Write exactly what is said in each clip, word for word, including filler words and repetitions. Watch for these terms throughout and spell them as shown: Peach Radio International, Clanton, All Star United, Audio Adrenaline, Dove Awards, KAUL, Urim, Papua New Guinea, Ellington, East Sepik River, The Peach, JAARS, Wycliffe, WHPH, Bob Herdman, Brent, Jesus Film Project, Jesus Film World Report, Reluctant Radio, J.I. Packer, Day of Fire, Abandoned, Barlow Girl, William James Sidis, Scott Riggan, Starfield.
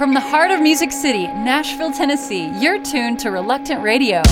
From the heart of Music City, Nashville, Tennessee, you're tuned to Reluctant Radio.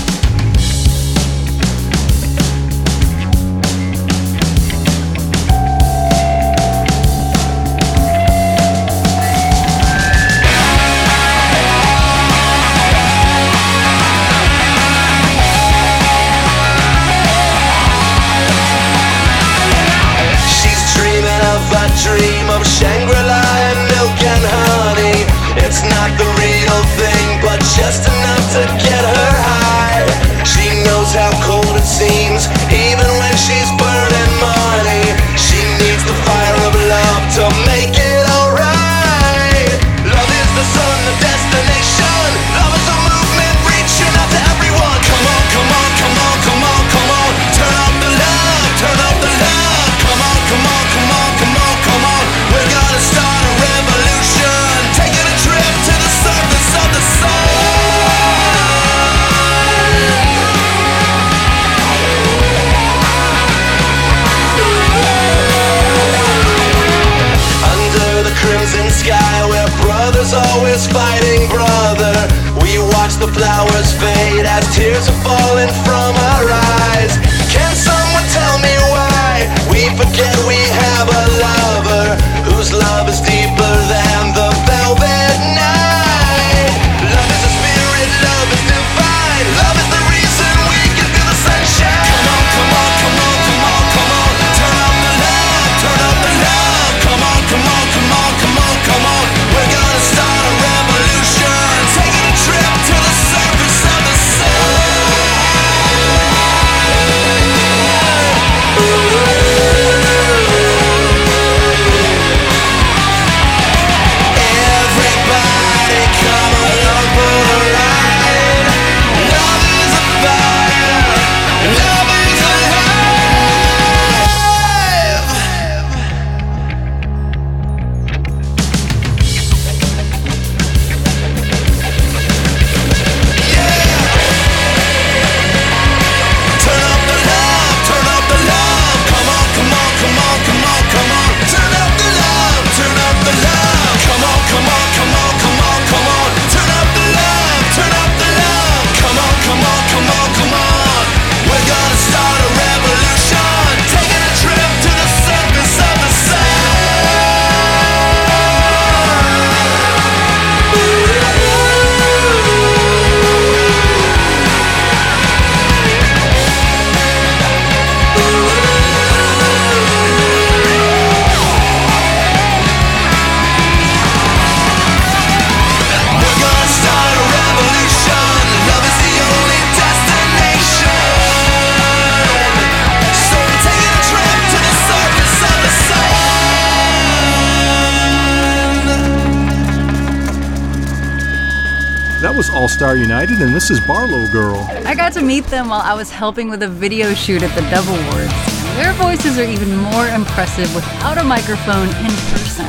All Star United, and this is Barlow Girl. I got to meet them while I was helping with a video shoot at the Dove Awards. Their voices are even more impressive without a microphone in person.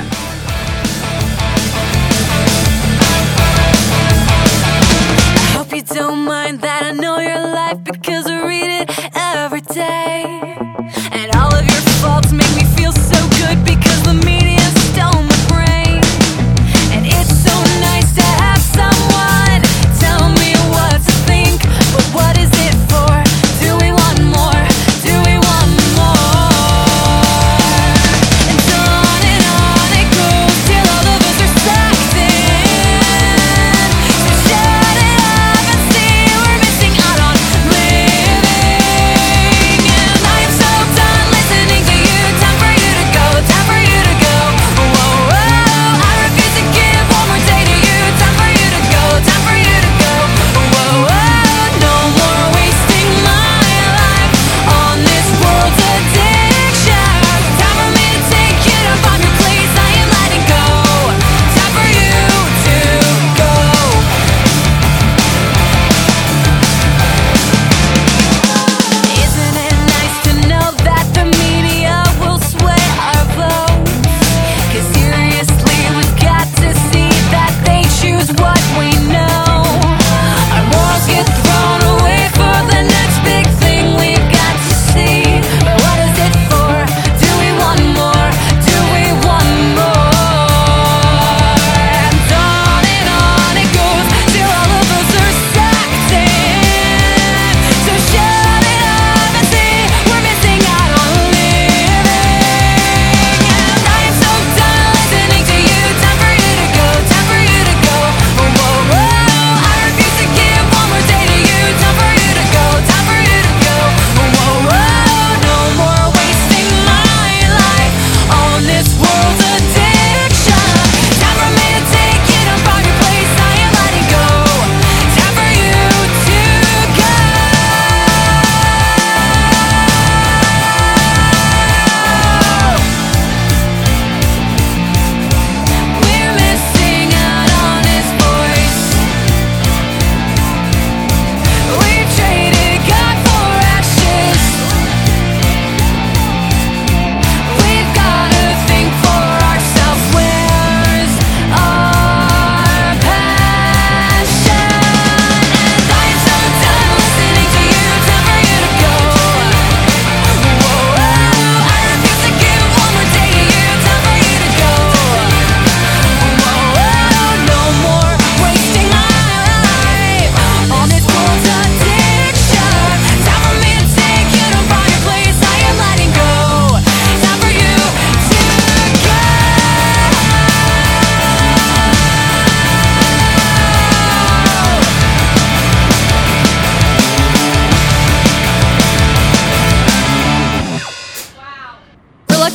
I hope you don't mind that I know your life because I read it every day. And all of your faults make me feel so good because the media stole my brain. And it's so nice to have someone do we want more? Do we want more? And on and on it goes.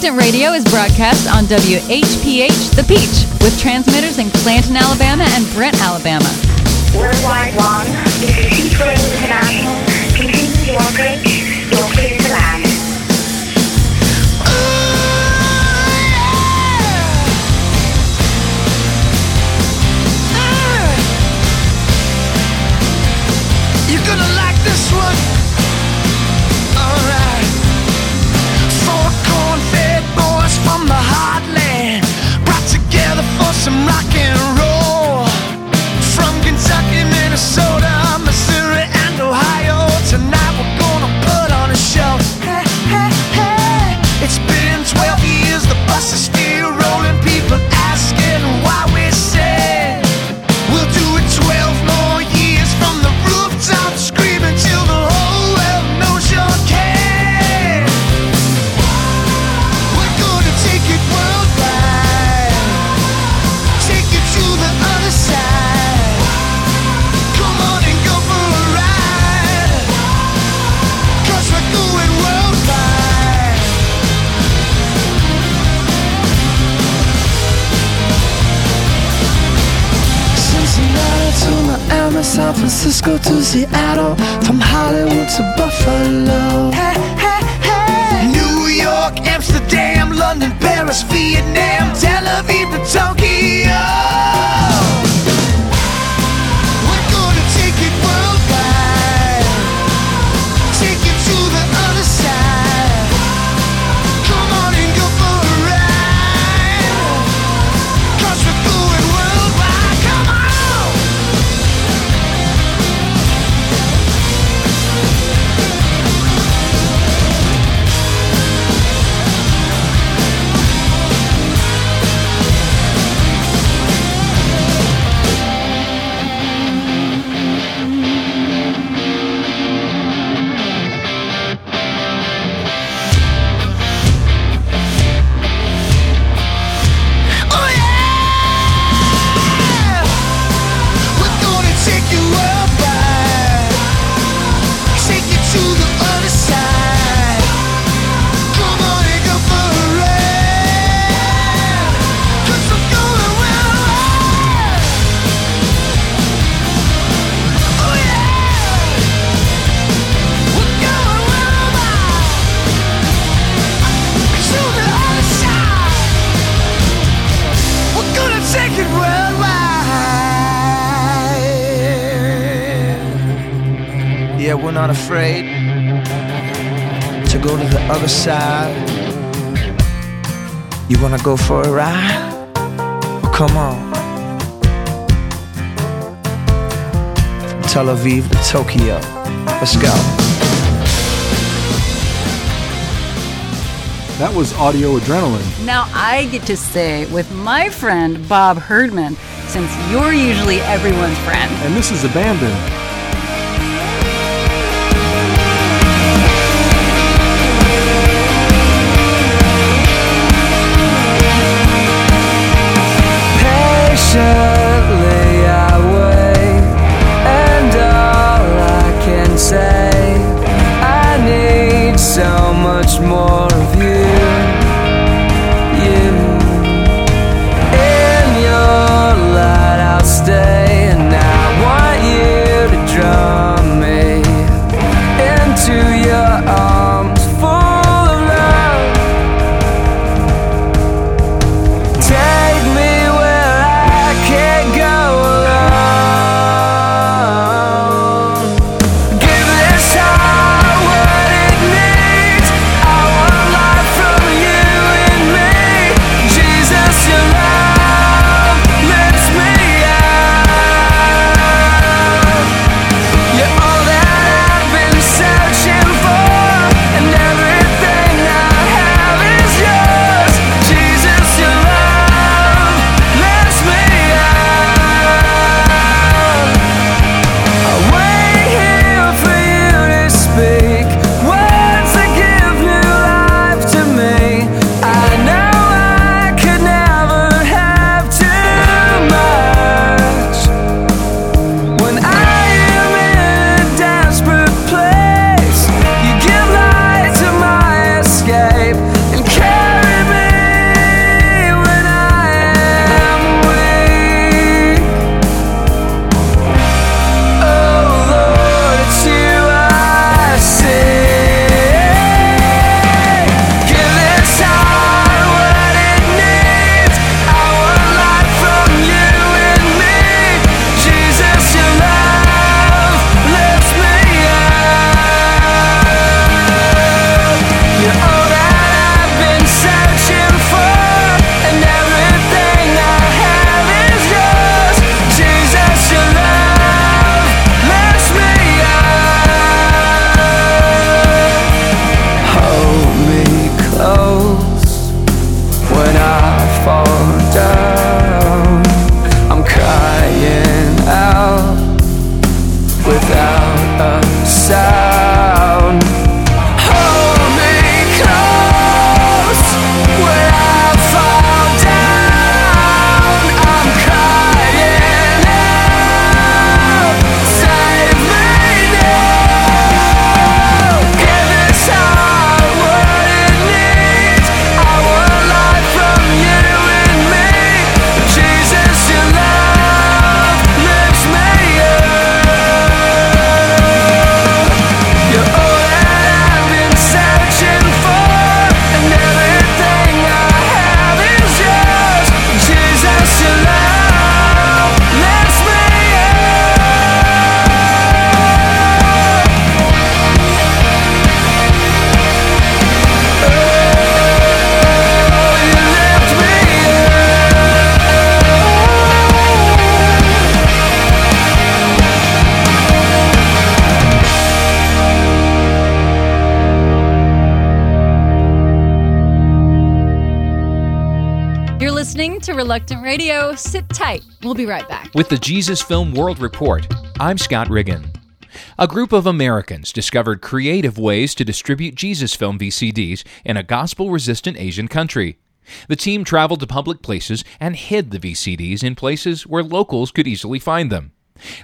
Reluctant Radio is broadcast on W H P H, The Peach, with transmitters in Clanton, Alabama and Brent, Alabama. Worldwide long, this is Peach Radio International. Continue your bridge, you'll clear the land. You're gonna like this one. From the heartland, brought together for some rock and roll. From Kentucky, Minnesota, Missouri, and Ohio, tonight we're gonna put on a show. Hey, hey, hey. It's been twelve years, the bus is still rolling. People asking why we say we'll do it twelve more years. From the rooftop, screaming till the whole world knows you're king. San Francisco to Seattle, from Hollywood to Buffalo. Hey, hey, hey. New York, Amsterdam, London, Paris, Vietnam, Tel Aviv to Tokyo. Afraid to go to the other side. You wanna go for a ride? Well, come on. From Tel Aviv to Tokyo. Let's go. That was Audio Adrenaline. Now I get to say with my friend Bob Herdman, since you're usually everyone's friend. And this is Abandoned. Patiently I wait, and all I can say, I need so much more of you, you. In your light I'll stay, and I want you to draw me into your arms full of love. Take me. I can't. Reluctant Radio. Sit tight. We'll be right back. With the Jesus Film World Report, I'm Scott Riggan. A group of Americans discovered creative ways to distribute Jesus film V C Ds in a gospel-resistant Asian country. The team traveled to public places and hid the V C Ds in places where locals could easily find them.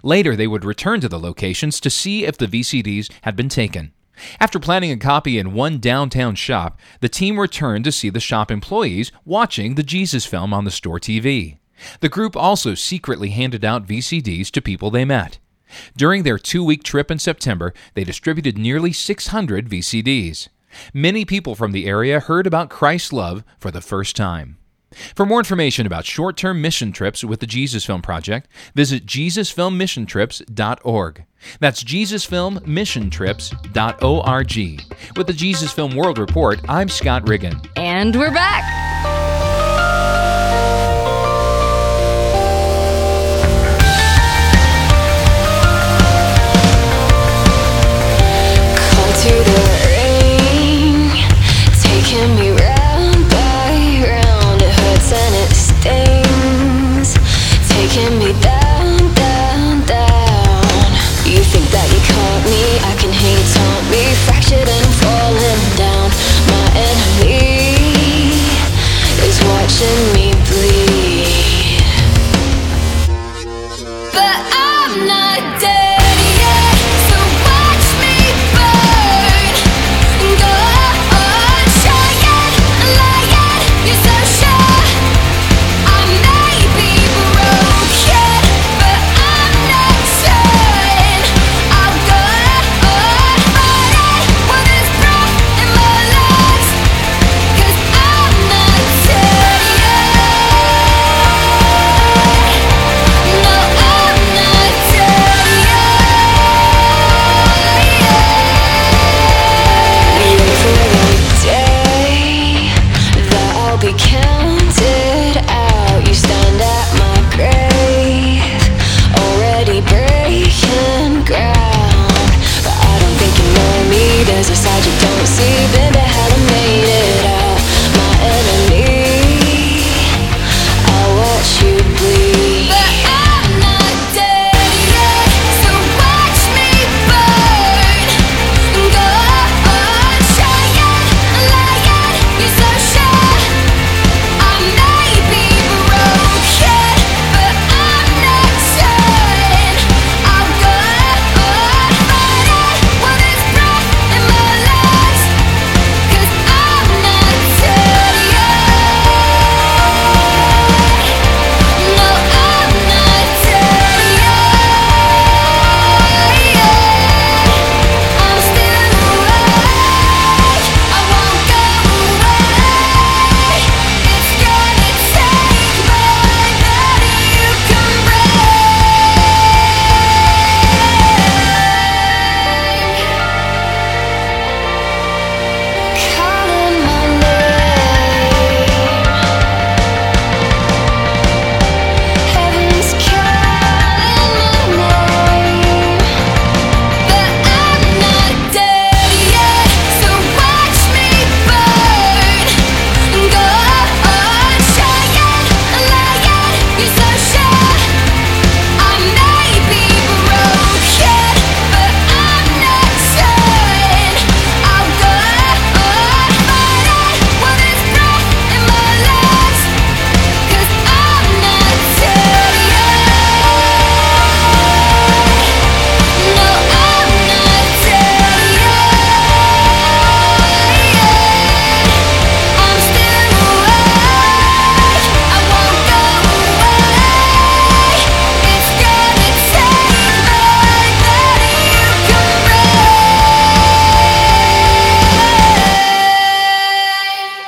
Later, they would return to the locations to see if the V C Ds had been taken. After planting a copy in one downtown shop, the team returned to see the shop employees watching the Jesus film on the store T V. The group also secretly handed out V C Ds to people they met. During their two-week trip in September, they distributed nearly six hundred V C Ds. Many people from the area heard about Christ's love for the first time. For more information about short-term mission trips with the Jesus Film Project, visit jesus film mission trips dot org. That's jesus film mission trips dot org. With the Jesus Film World Report, I'm Scott Riggan. And we're back!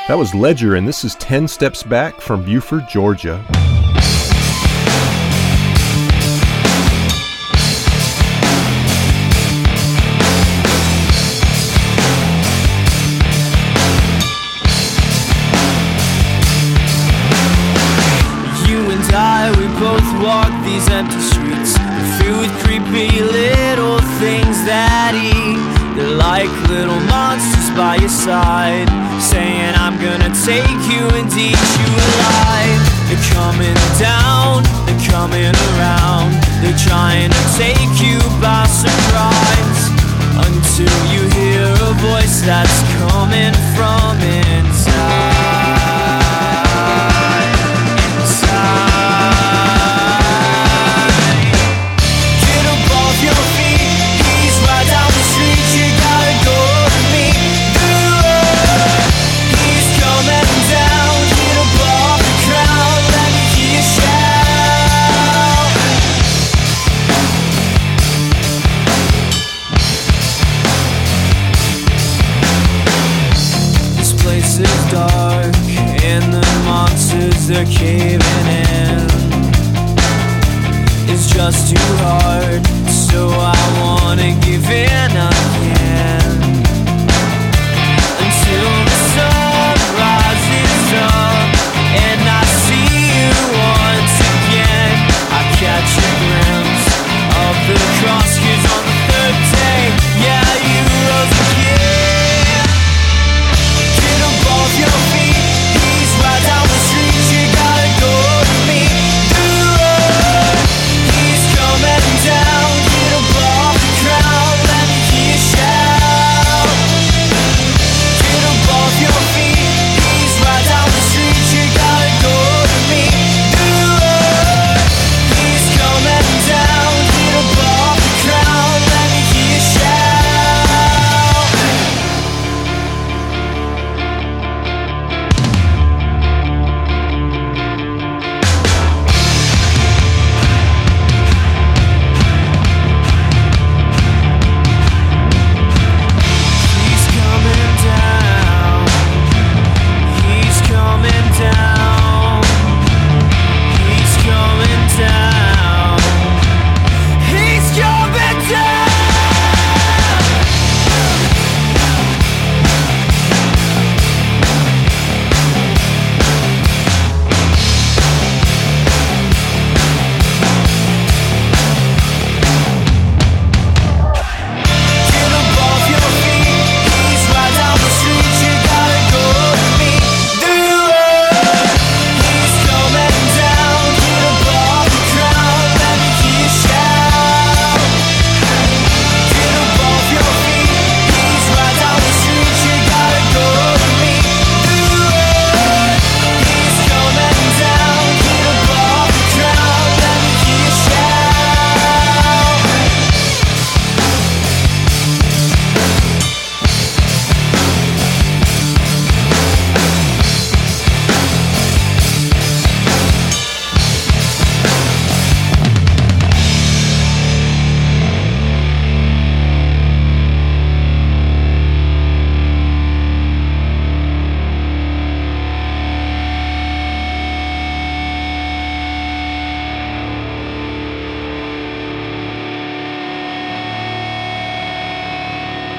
That was Ledger, and this is ten Steps Back from Buford, Georgia. You and I, we both walk these empty streets, filled with creepy little things that eat. They're like little monsters by your side, saying I'm gonna take you and eat you alive. coming down, they're coming around. They're trying to take you by surprise until you hear a voice that's coming from inside. Inside. They're caving in. It's just too hard, so I wanna give in again. Until the sun rises up and I see you once again. I catch a glimpse of the cross, 'cause on the third day, yeah, you rose again. Get above your feet, he's right down the street.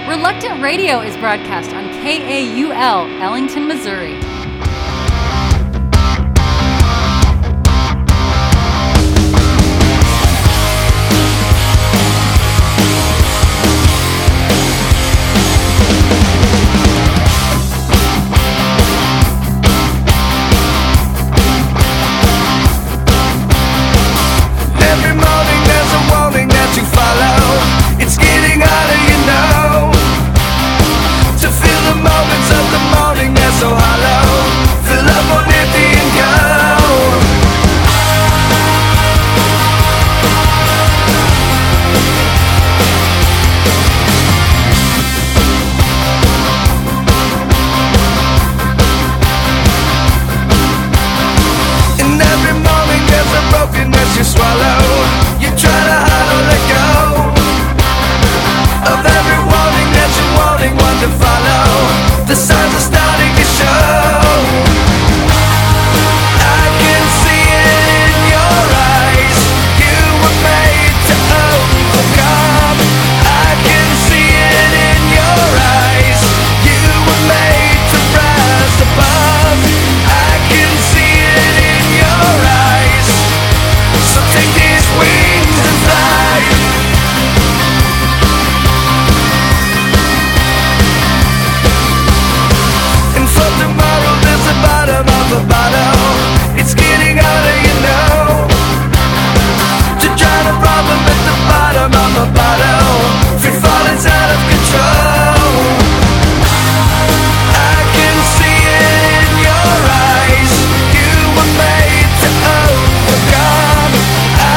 Reluctant Radio is broadcast on K A U L, Ellington, Missouri. So hollow. I'm at the bottom of my bottle. Free falling's out of control. I can see it in your eyes. You were made to overcome.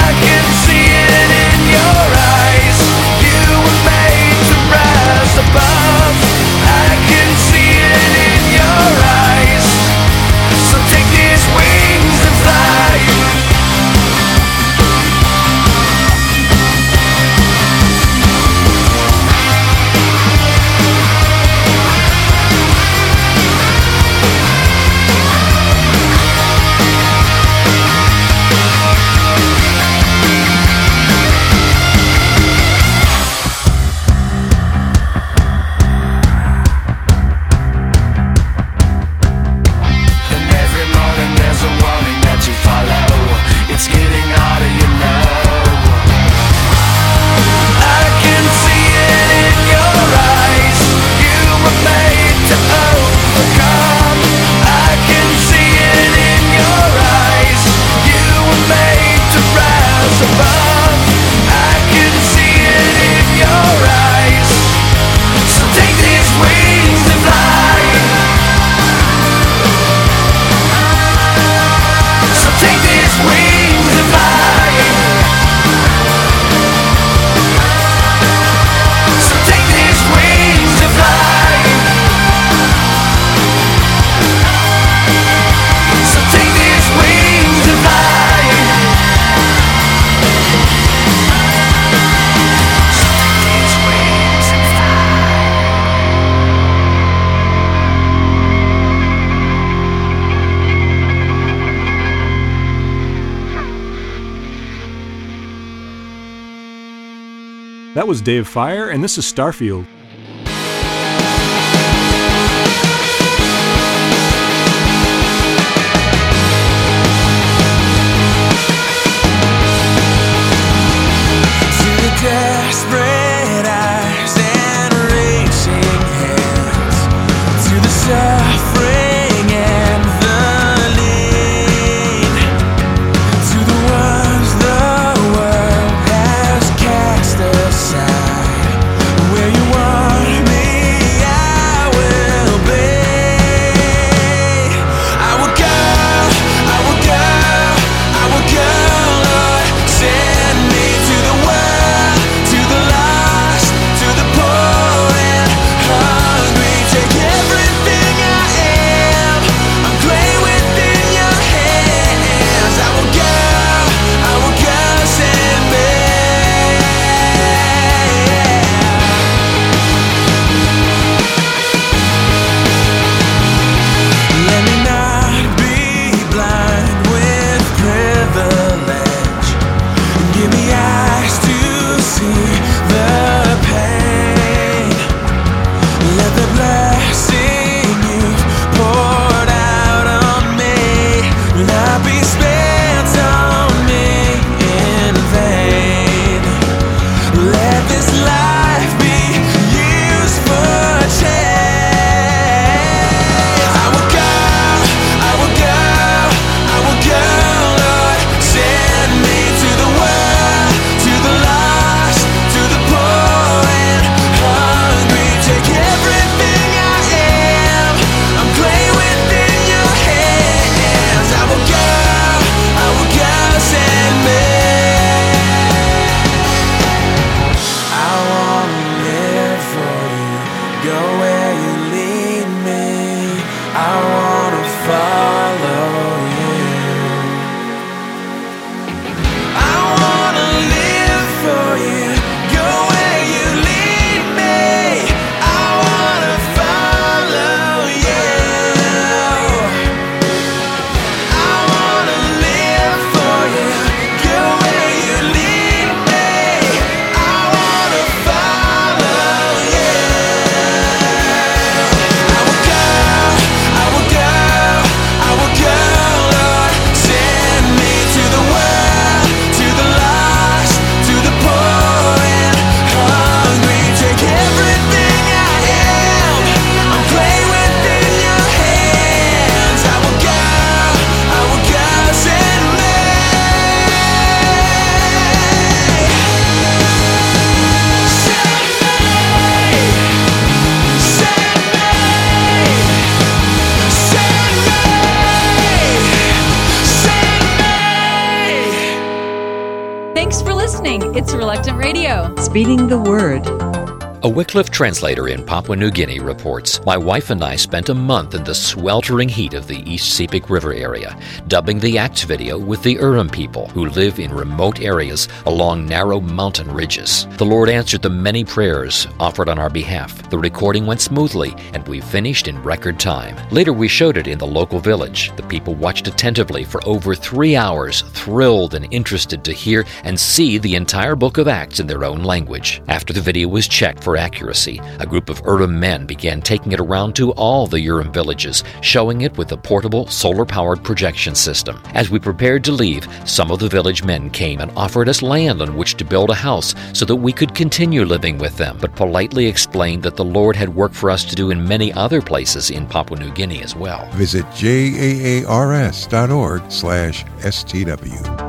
I can see it in your eyes. You were made to rise above. I can see it in your eyes. So take these wings and fly. That was Day of Fire, and this is Starfield. Where you are. It's Reluctant Radio. Speeding the word. A Wycliffe translator in Papua New Guinea reports, my wife and I spent a month in the sweltering heat of the East Sepik River area, dubbing the Acts video with the Urim people who live in remote areas along narrow mountain ridges. The Lord answered the many prayers offered on our behalf. The recording went smoothly, and we finished in record time. Later we showed it in the local village. The people watched attentively for over three hours, thrilled and interested to hear and see the entire book of Acts in their own language. After the video was checked for accuracy, a group of Urim men began taking it around to all the Urim villages, showing it with a portable, solar-powered projection system. As we prepared to leave, some of the village men came and offered us land on which to build a house so that we could continue living with them, but politely explained that the Lord had work for us to do in many other places in Papua New Guinea as well. Visit jaars dot org slash S T W.